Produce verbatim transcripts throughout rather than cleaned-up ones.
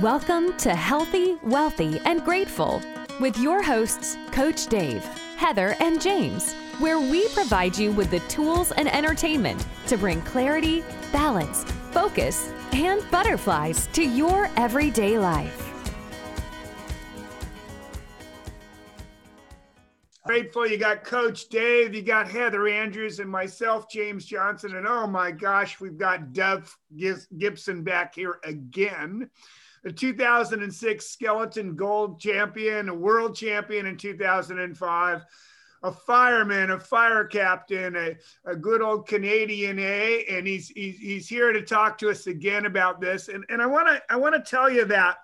Welcome to Healthy, Wealthy, and Grateful with your hosts, Coach Dave, Heather, and James, where we provide you with the tools and entertainment to bring clarity, balance, focus, and butterflies to your everyday life. Grateful you got Coach Dave, you got Heather Andrews, and myself, James Johnson, and oh my gosh, we've got Duff Gibson back here again. The two thousand six skeleton gold champion, a world champion in two thousand five, a fireman, a fire captain, a, a good old Canadian, eh? And he's, he's he's here to talk to us again about this. And and I want to I want to tell you that,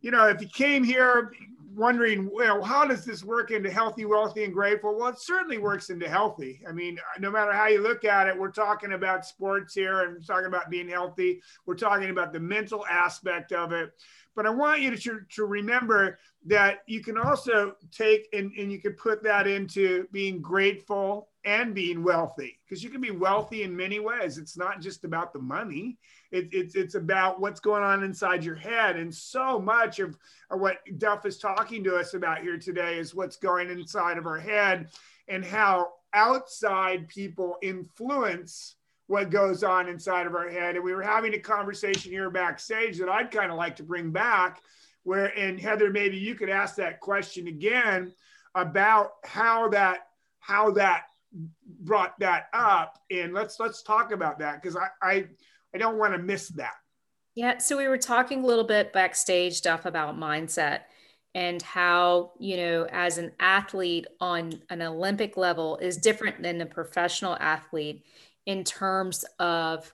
you know, if you came here wondering, well, how does this work into healthy, wealthy, and grateful? Well, it certainly works into healthy. I mean, no matter how you look at it, we're talking about sports here and we're talking about being healthy. We're talking about the mental aspect of it. But I want you to, to remember that you can also take and, and you can put that into being grateful and being wealthy, because you can be wealthy in many ways. It's not just about the money. It, it's it's about what's going on inside your head. And so much of what Duff is talking to us about here today is what's going inside of our head and how outside people influence what goes on inside of our head. And we were having a conversation here backstage that I'd kind of like to bring back where, and Heather, maybe you could ask that question again about how that, how that brought that up. And let's, let's talk about that. Cause I, I, I don't want to miss that. Yeah. So we were talking a little bit backstage stuff about mindset and how, you know, as an athlete on an Olympic level is different than a professional athlete in terms of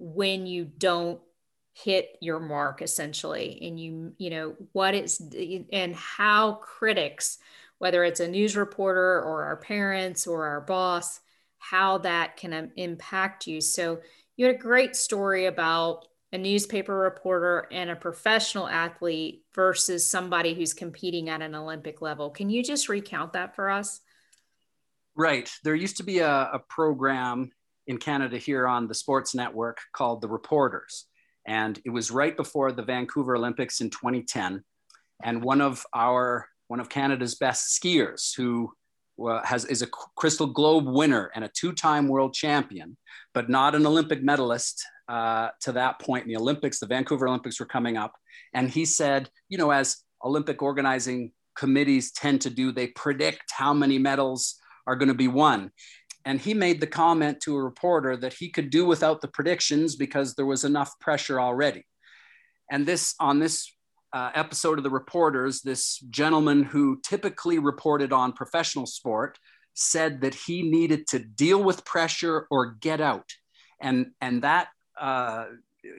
when you don't hit your mark essentially, and you, you know, what it's and how critics, whether it's a news reporter or our parents or our boss, how that can impact you. So you had a great story about a newspaper reporter and a professional athlete versus somebody who's competing at an Olympic level. Can you just recount that for us? Right. There used to be a, a program in Canada here on the Sports Network called The Reporters. And it was right before the Vancouver Olympics in twenty ten. And one of our, one of Canada's best skiers who has, is a Crystal Globe winner and a two-time world champion, but not an Olympic medalist uh, to that point in the Olympics, the Vancouver Olympics were coming up. And he said, you know, as Olympic organizing committees tend to do, they predict how many medals are going to be won. And he made the comment to a reporter that he could do without the predictions because there was enough pressure already. And this, on this uh, episode of The Reporters, this gentleman who typically reported on professional sport said that he needed to deal with pressure or get out. And, and that, uh,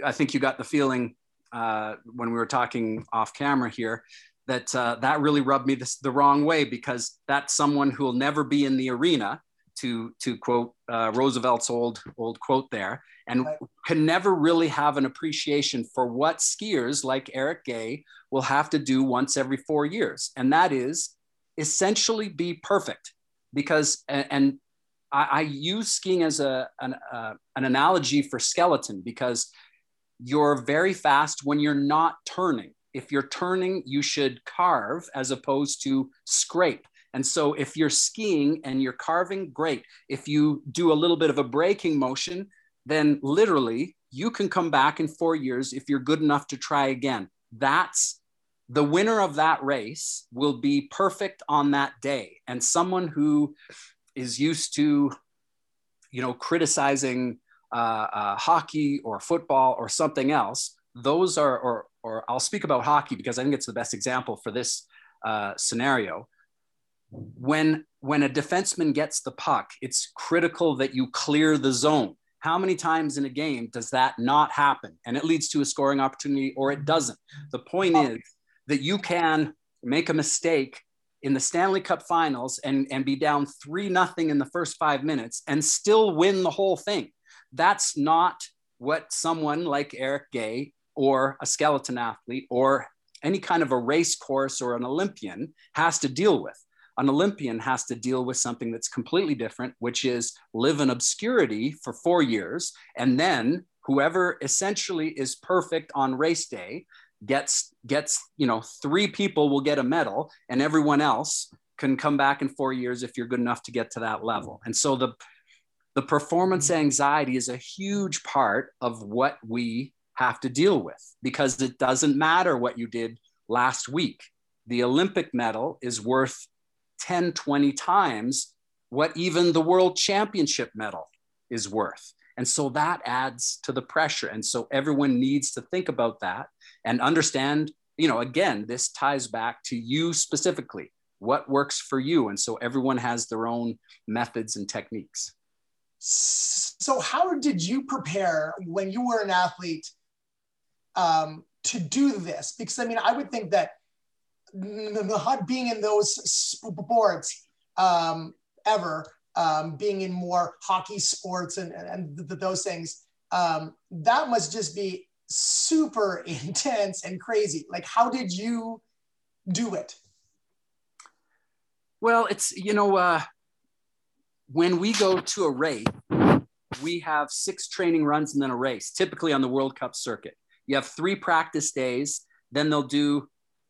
I think you got the feeling uh, when we were talking off camera here, that uh, that really rubbed me the, the wrong way, because that's someone who will never be in the arena, to to quote uh, Roosevelt's old old quote there, and can never really have an appreciation for what skiers like Eric Gay will have to do once every four years. And that is essentially be perfect, because, and, and I, I use skiing as a an, uh, an analogy for skeleton, because you're very fast when you're not turning. If you're turning, you should carve as opposed to scrape. And so if you're skiing and you're carving, great. If you do a little bit of a braking motion, then literally you can come back in four years if you're good enough to try again. That's the winner of that race will be perfect on that day. And someone who is used to, you know, criticizing uh, uh, hockey or football or something else, those are, or, or I'll speak about hockey because I think it's the best example for this uh, scenario. When when a defenseman gets the puck, it's critical that you clear the zone. How many times in a game does that not happen? And it leads to a scoring opportunity, or it doesn't. The point is that you can make a mistake in the Stanley Cup finals and, and be down three nothing in the first five minutes and still win the whole thing. That's not what someone like Eric Gay or a skeleton athlete or any kind of a race course or an Olympian has to deal with. An Olympian has to deal with something that's completely different, which is live in obscurity for four years. And then whoever essentially is perfect on race day, gets, gets, you know, three people will get a medal, and everyone else can come back in four years if you're good enough to get to that level. And so the, the performance anxiety is a huge part of what we have to deal with, because it doesn't matter what you did last week. The Olympic medal is worth ten, twenty times what even the world championship medal is worth. And so that adds to the pressure. And so everyone needs to think about that and understand, you know, again, this ties back to you specifically, what works for you. And so everyone has their own methods and techniques. So how did you prepare when you were an athlete um, to do this? Because I mean, I would think that being in those sports um, ever, Um, being in more hockey sports and, and, and th- those things, um, that must just be super intense and crazy. Like, how did you do it? Well, it's, you know, uh, when we go to a race, we have six training runs and then a race, typically on the World Cup circuit. You have three practice days, then they'll do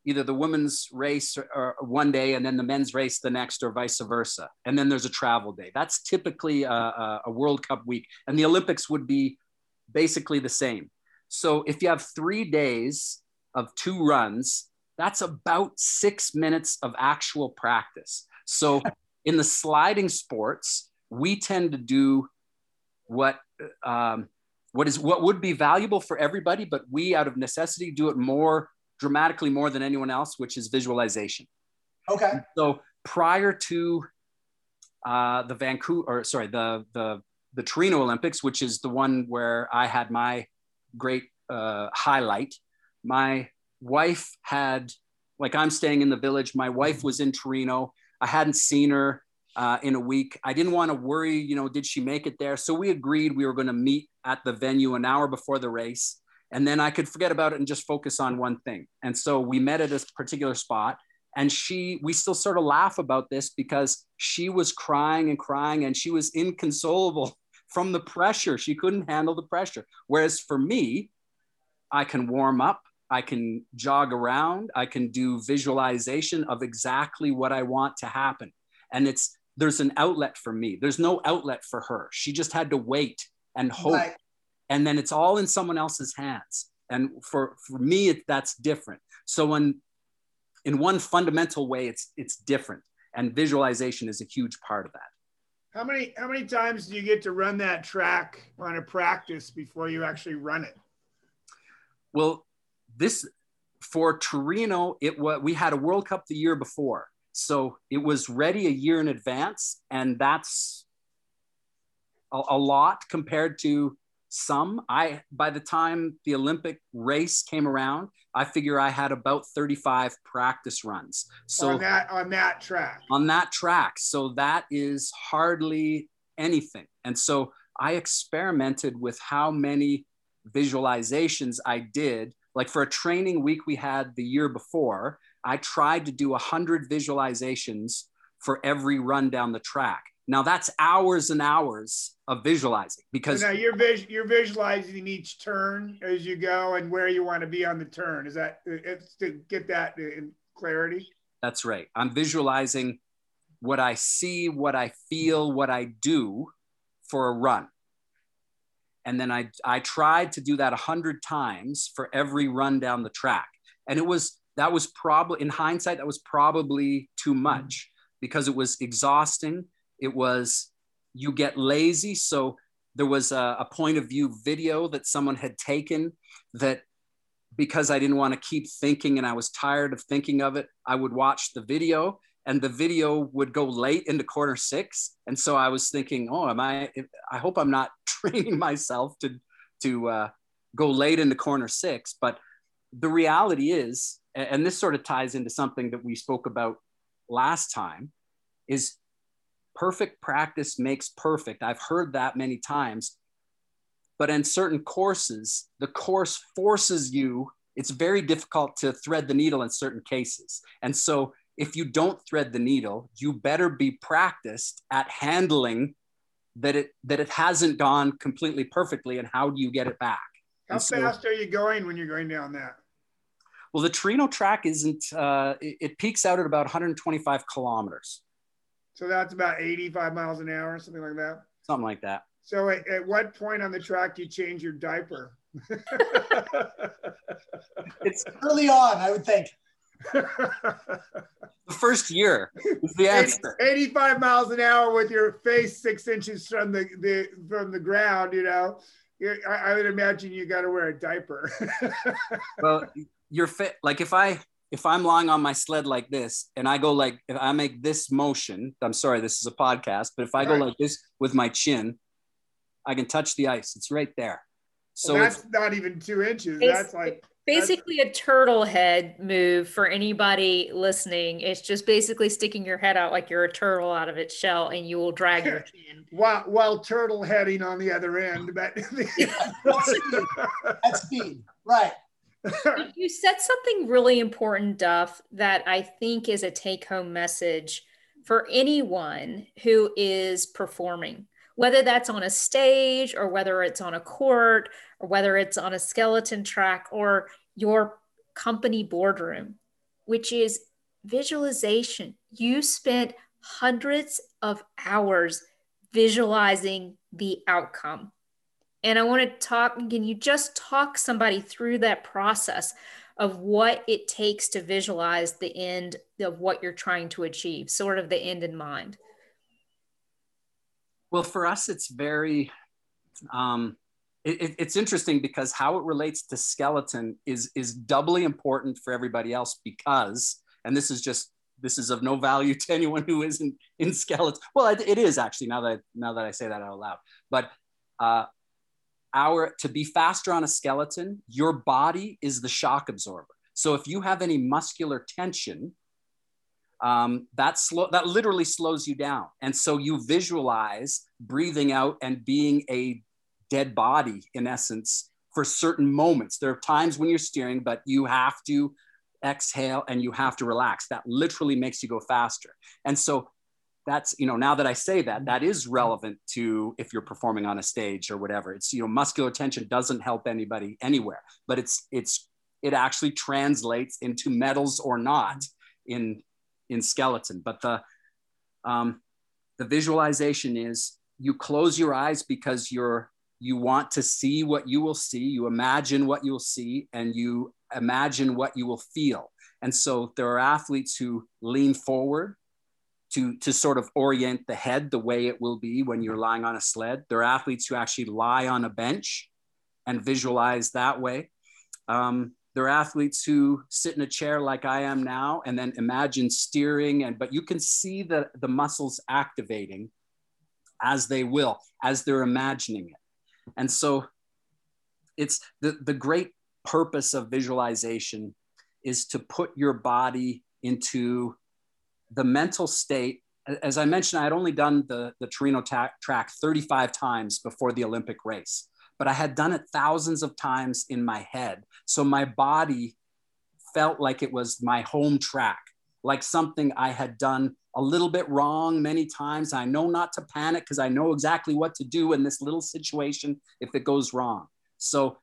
either the women's race or, or one day, and then the men's race the next, or vice versa. And then there's a travel day. That's typically a, a, a World Cup week. And the Olympics would be basically the same. So if you have three days of two runs, that's about six minutes of actual practice. So in the sliding sports, we tend to do what, um, what is what would be valuable for everybody, but we out of necessity do it more dramatically more than anyone else, which is visualization. Okay. So prior to uh, the Vancouver, or sorry, the, the, the Torino Olympics, which is the one where I had my great uh, highlight, my wife had, like I'm staying in the village. My wife was in Torino. I hadn't seen her uh, in a week. I didn't want to worry, you know, did she make it there? So we agreed we were going to meet at the venue an hour before the race. And then I could forget about it and just focus on one thing. And so we met at a particular spot, and she, we still sort of laugh about this because she was crying and crying, and she was inconsolable from the pressure. She couldn't handle the pressure. Whereas for me, I can warm up, I can jog around, I can do visualization of exactly what I want to happen. And it's, there's an outlet for me. There's no outlet for her. She just had to wait and hope. Right. And then it's all in someone else's hands. And for, for me, it, that's different. So in, in one fundamental way, it's it's different. And visualization is a huge part of that. How many how many times do you get to run that track on a practice before you actually run it? Well, this for Torino, it was, we had a World Cup the year before. So it was ready a year in advance. And that's a, a lot compared to some. I, by the time the Olympic race came around, I figure I had about thirty-five practice runs. So on that, on that track, on that track. So that is hardly anything. And so I experimented with how many visualizations I did. Like for a training week we had the year before, I tried to do a hundred visualizations for every run down the track. Now that's hours and hours of visualizing, because so now you're vis- you're visualizing each turn as you go and where you want to be on the turn. Is that it's to get that in clarity? That's right. I'm visualizing what I see, what I feel, what I do for a run. And then I I tried to do that a hundred times for every run down the track. And it was, that was probably, in hindsight, that was probably too much because it was exhausting. It was, you get lazy. So there was a, a point of view video that someone had taken that, because I didn't want to keep thinking and I was tired of thinking of it, I would watch the video, and the video would go late into corner six. And so I was thinking, oh, am I, I hope I'm not training myself to, to uh, go late into corner six. But the reality is, and this sort of ties into something that we spoke about last time, is perfect practice makes perfect. I've heard that many times, but in certain courses, the course forces you, it's very difficult to thread the needle in certain cases. And so if you don't thread the needle, you better be practiced at handling that it, that it hasn't gone completely perfectly, and how do you get it back? How so, fast are you going when you're going down that? Well, the Torino track isn't, uh, it, it peaks out at about one hundred twenty-five kilometers. So that's about eighty-five miles an hour, something like that? Something like that. So at, at what point on the track do you change your diaper? It's early on, I would think. The first year is the answer. eighty-five miles an hour with your face six inches from the, the from the ground, you know. You're, I, I would imagine you got to wear a diaper. Well, you're fit. Like if I if I'm lying on my sled like this and I go like, if I make this motion, I'm sorry, this is a podcast, but if I right. go like this with my chin, I can touch the ice. It's right there. So well, that's not even two inches. That's like. Basically a turtle head move for anybody listening. It's just basically sticking your head out like you're a turtle out of its shell and you will drag your chin. While, while turtle heading on the other end. But that's speed, right. You said something really important, Duff, that I think is a take-home message for anyone who is performing, whether that's on a stage or whether it's on a court or whether it's on a skeleton track or your company boardroom, which is visualization. You spent hundreds of hours visualizing the outcome. And I want to talk, can you just talk somebody through that process of what it takes to visualize the end of what you're trying to achieve, sort of the end in mind? Well, for us, it's very, um, it, it's interesting because how it relates to skeleton is, is doubly important for everybody else because, and this is just, this is of no value to anyone who isn't in skeleton. Well, it, it is actually now that, now that I say that out loud, but uh, our, to be faster on a skeleton, your body is the shock absorber. So if you have any muscular tension, Um, that slow, that literally slows you down. And so you visualize breathing out and being a dead body in essence for certain moments. There are times when you're steering, but you have to exhale and you have to relax. That literally makes you go faster. And so that's, you know, now that I say that, that is relevant to if you're performing on a stage or whatever. It's, you know, muscular tension doesn't help anybody anywhere, but it's, it's, it actually translates into medals or not in, in skeleton. But the um, the visualization is you close your eyes because you're you want to see what you will see, you imagine what you'll see, and you imagine what you will feel. And so there are athletes who lean forward to to sort of orient the head the way it will be when you're lying on a sled. There are athletes who actually lie on a bench and visualize that way. Um, There are athletes who sit in a chair like I am now and then imagine steering, and but you can see the, the muscles activating as they will, as they're imagining it. And so it's the, the great purpose of visualization is to put your body into the mental state. As I mentioned, I had only done the, the Torino ta- track thirty-five times before the Olympic race, but I had done it thousands of times in my head. So my body felt like it was my home track, like something I had done a little bit wrong many times. I know not to panic because I know exactly what to do in this little situation if it goes wrong. So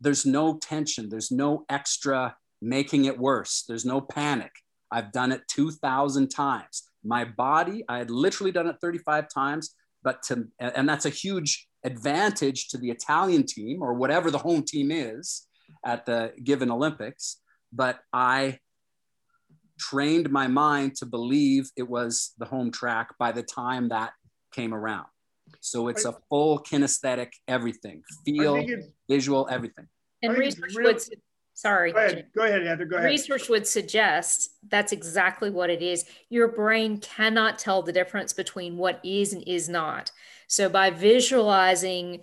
there's no tension. There's no extra making it worse. There's no panic. I've done it two thousand times. My body, I had literally done it thirty-five times, but to, and that's a huge advantage to the Italian team or whatever the home team is at the given Olympics. But I trained my mind to believe it was the home track by the time that came around. So it's a full kinesthetic everything, feel, visual, everything. And research would, sorry. Go ahead, go ahead, Heather, go ahead. Research would suggest that's exactly what it is. Your brain cannot tell the difference between what is and is not. So by visualizing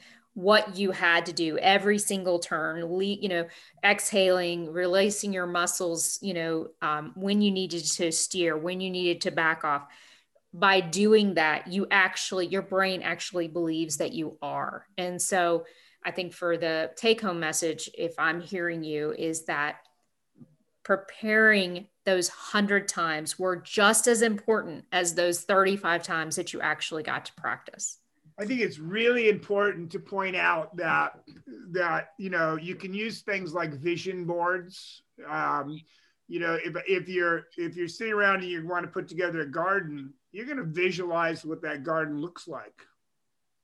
what you had to do every single turn, you know, exhaling, releasing your muscles, you know, um, when you needed to steer, when you needed to back off, by doing that, you actually, your brain actually believes that you are. And so I think for the take-home message, if I'm hearing you, is that preparing those hundred times were just as important as those thirty-five times that you actually got to practice. I think it's really important to point out that, that, you know, you can use things like vision boards. Um, you know, if, if you're, if you're sitting around and you want to put together a garden, you're going to visualize what that garden looks like.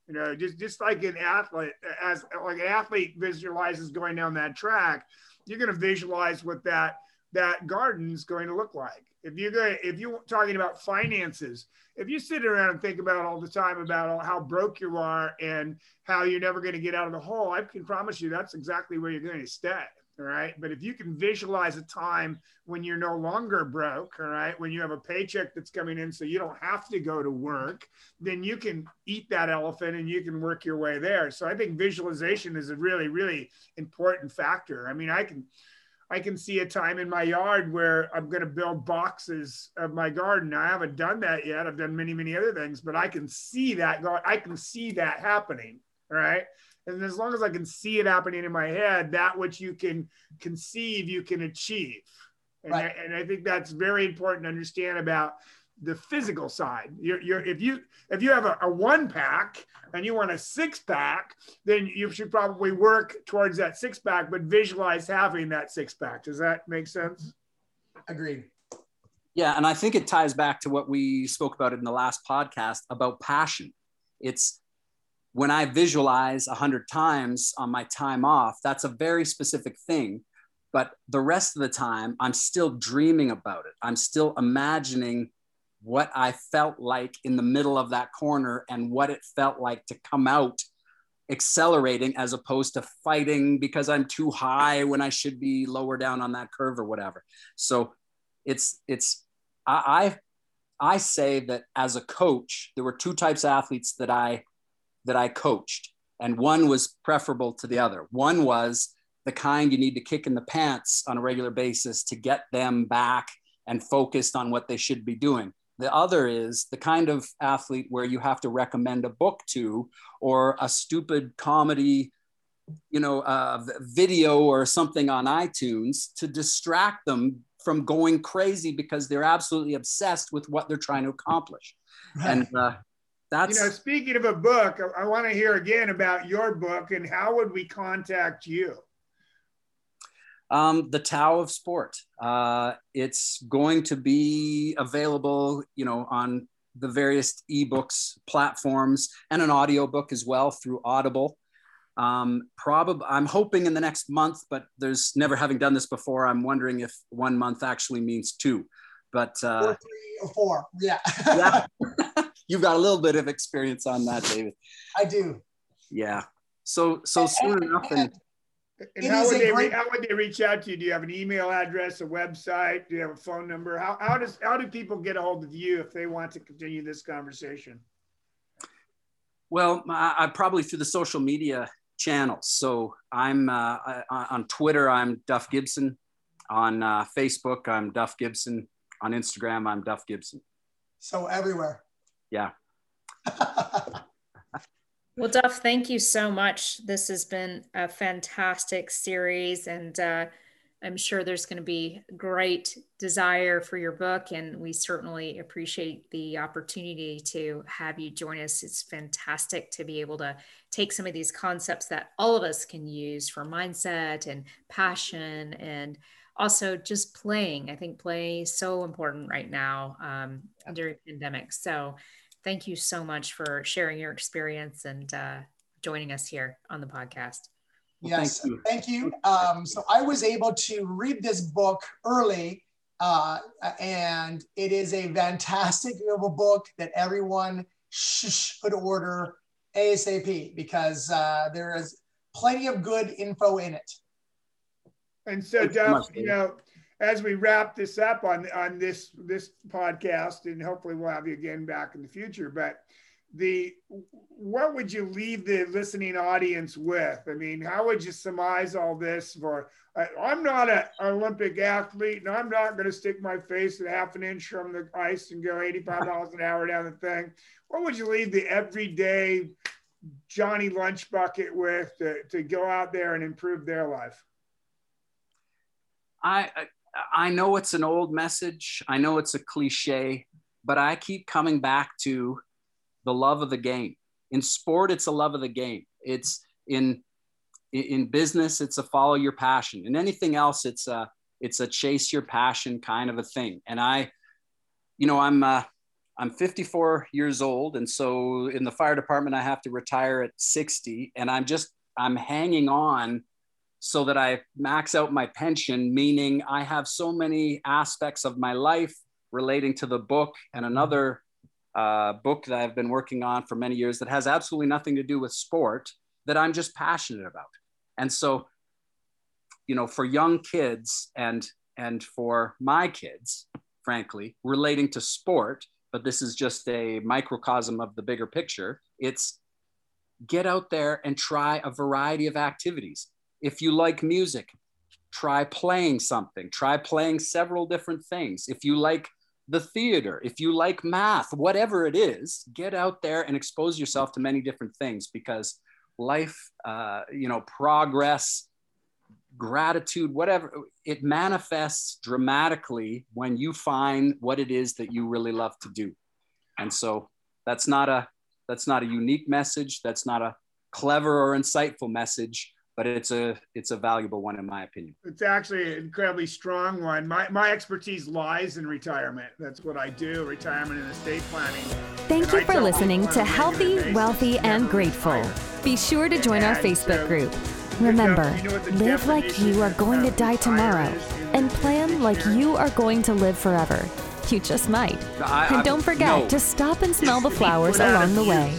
You know, just, just like an athlete, as like an athlete visualizes going down that track, you're going to visualize what that, that garden's going to look like. If you're going, if you're talking about finances, if you sit around and think about all the time about all, how broke you are and how you're never going to get out of the hole, I can promise you that's exactly where you're going to stay. All right. But if you can visualize a time when you're no longer broke, all right, when you have a paycheck that's coming in so you don't have to go to work, then you can eat that elephant and you can work your way there. So I think visualization is a really, really important factor. I mean, I can, I can see a time in my yard where I'm going to build boxes of my garden. I haven't done that yet. I've done many, many other things, but I can see that. I can see that happening. All right. And as long as I can see it happening in my head, that which you can conceive, you can achieve. And, right. I, and I think that's very important to understand about the physical side. You're, you're, if you if you have a, a one pack and you want a six pack, then you should probably work towards that six pack, but visualize having that six pack. Does that make sense? Agreed. Yeah, and I think it ties back to what we spoke about in the last podcast about passion. It's when I visualize a hundred times on my time off, that's a very specific thing. But the rest of the time, I'm still dreaming about it. I'm still imagining what I felt like in the middle of that corner and what it felt like to come out accelerating as opposed to fighting because I'm too high when I should be lower down on that curve or whatever. So it's, it's, I, I, I say that as a coach, there were two types of athletes that I that I coached. And one was preferable to the other. One was the kind you need to kick in the pants on a regular basis to get them back and focused on what they should be doing. The other is the kind of athlete where you have to recommend a book to, or a stupid comedy, you know, uh, video or something on iTunes to distract them from going crazy because they're absolutely obsessed with what they're trying to accomplish. And, uh, That's... You know, speaking of a book, I, I want to hear again about your book and how would we contact you? Um, the Tao of Sport. Uh, it's going to be available, you know, on the various ebooks platforms and an audiobook as well through Audible. Um, probably, I'm hoping in the next month, but there's never having done this before. I'm wondering if one month actually means two, but uh, or three or four, yeah. yeah. You've got a little bit of experience on that, David. I do. Yeah. So so and, soon and, enough. And, and how, would they re- how would they reach out to you? Do you have an email address, a website? Do you have a phone number? How how does how do people get a hold of you if they want to continue this conversation? Well, I, I probably through the social media channels. So I'm uh, I, on Twitter, I'm Duff Gibson. On uh, Facebook, I'm Duff Gibson. On Instagram, I'm Duff Gibson. So everywhere. Yeah. Well, Duff, thank you so much. This has been a fantastic series, and uh, I'm sure there's going to be great desire for your book, and we certainly appreciate the opportunity to have you join us. It's fantastic to be able to take some of these concepts that all of us can use for mindset and passion and also just playing. I think play is so important right now um, during the pandemic. So thank you so much for sharing your experience and uh, joining us here on the podcast. Yes, well, thank you. Thank you. Um, so I was able to read this book early uh, and it is a fantastic little book that everyone should order ASAP because uh, there is plenty of good info in it. And so, Duff, you know, as we wrap this up on on this this podcast, and hopefully we'll have you again back in the future, but the what would you leave the listening audience with? I mean, how would you surmise all this for, uh, I'm not an Olympic athlete, and I'm not going to stick my face a half an inch from the ice and go eighty-five miles an hour down the thing. What would you leave the everyday Johnny Lunch Bucket with to, to go out there and improve their life? I I know it's an old message. I know it's a cliche, but I keep coming back to the love of the game. In sport, it's a love of the game. It's in in business, it's a follow your passion. And anything else, it's a it's a chase your passion kind of a thing. And I, you know, I'm uh, I'm fifty-four years old, and so in the fire department, I have to retire at sixty, and I'm just I'm hanging on so that I max out my pension, meaning I have so many aspects of my life relating to the book and another uh, book that I've been working on for many years that has absolutely nothing to do with sport that I'm just passionate about. And so, you know, for young kids and, and for my kids, frankly, relating to sport, but this is just a microcosm of the bigger picture. It's get out there and try a variety of activities. If you like music, try playing something, try playing several different things. If you like the theater, if you like math, whatever it is, get out there and expose yourself to many different things, because life, uh, you know, progress, gratitude, whatever, it manifests dramatically when you find what it is that you really love to do. And so that's not a, that's not a unique message. That's not a clever or insightful message, but it's a it's a valuable one in my opinion. It's actually an incredibly strong one. My my expertise lies in retirement. That's what I do, retirement and estate planning. Thank you for listening to Healthy, Wealthy, and Grateful. Be sure to join our Facebook group. Remember, live like you are going to die tomorrow and plan like you are going to live forever. You just might. And don't forget to stop and smell the flowers along the way.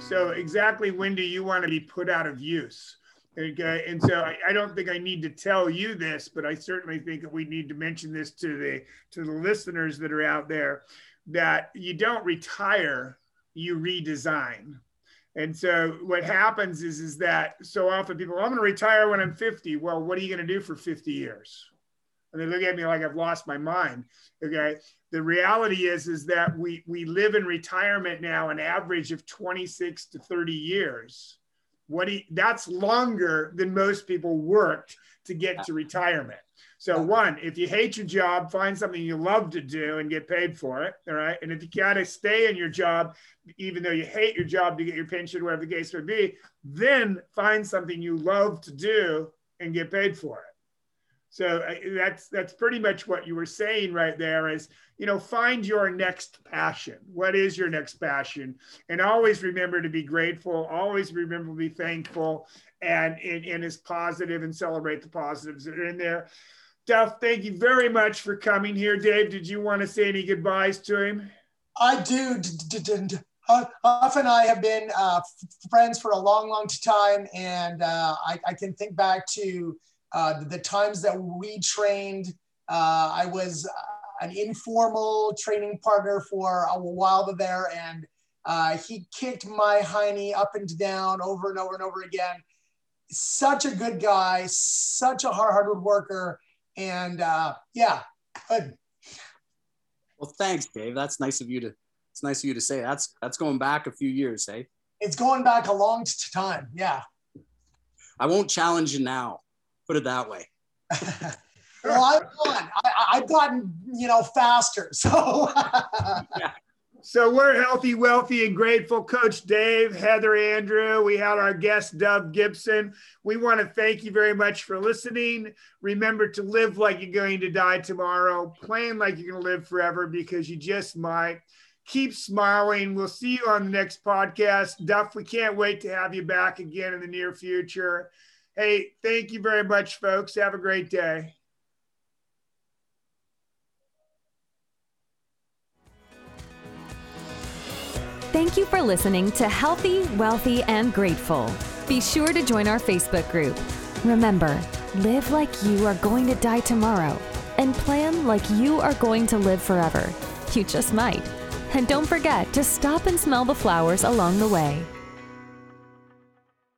So exactly when do you want to be put out of use? Okay, and so I, I don't think I need to tell you this, but I certainly think that we need to mention this to the to the listeners that are out there, that you don't retire, you redesign. And so what happens is, is that so often people, well, I'm going to retire when I'm fifty. Well, what are you going to do for fifty years? And they look at me like I've lost my mind. Okay. The reality is, is that we we live in retirement now an average of twenty-six to thirty years. What do you, that's longer than most people worked to get to retirement. So one, if you hate your job, find something you love to do and get paid for it, all right? And if you gotta stay in your job, even though you hate your job to get your pension, whatever the case may be, then find something you love to do and get paid for it. So that's that's pretty much what you were saying right there is, you know, find your next passion. What is your next passion? And always remember to be grateful. Always remember to be thankful and, and, and is positive and celebrate the positives that are in there. Duff, thank you very much for coming here. Dave, did you want to say any goodbyes to him? I do. Huff and I have been uh, friends for a long, long time. And uh, I, I can think back to Uh, the times that we trained. uh, I was uh, an informal training partner for a while there, and uh, he kicked my hiney up and down over and over and over again. Such a good guy, such a hard, hard worker, and uh, yeah. Good. Well, thanks, Dave. That's nice of you to. It's nice of you to say. That's that's going back a few years, eh? It's going back a long time. Yeah. I won't challenge you now. Put it that way. Well, I've gone. I, I've gotten, you know, faster. So, yeah. So we're Healthy, Wealthy, and Grateful. Coach Dave, Heather Andrew. We had our guest, Duff Gibson. We want to thank you very much for listening. Remember to live like you're going to die tomorrow. Plan like you're going to live forever, because you just might. Keep smiling. We'll see you on the next podcast. Duff, we can't wait to have you back again in the near future. Hey, thank you very much, folks. Have a great day. Thank you for listening to Healthy, Wealthy, and Grateful. Be sure to join our Facebook group. Remember, live like you are going to die tomorrow and plan like you are going to live forever. You just might. And don't forget to stop and smell the flowers along the way.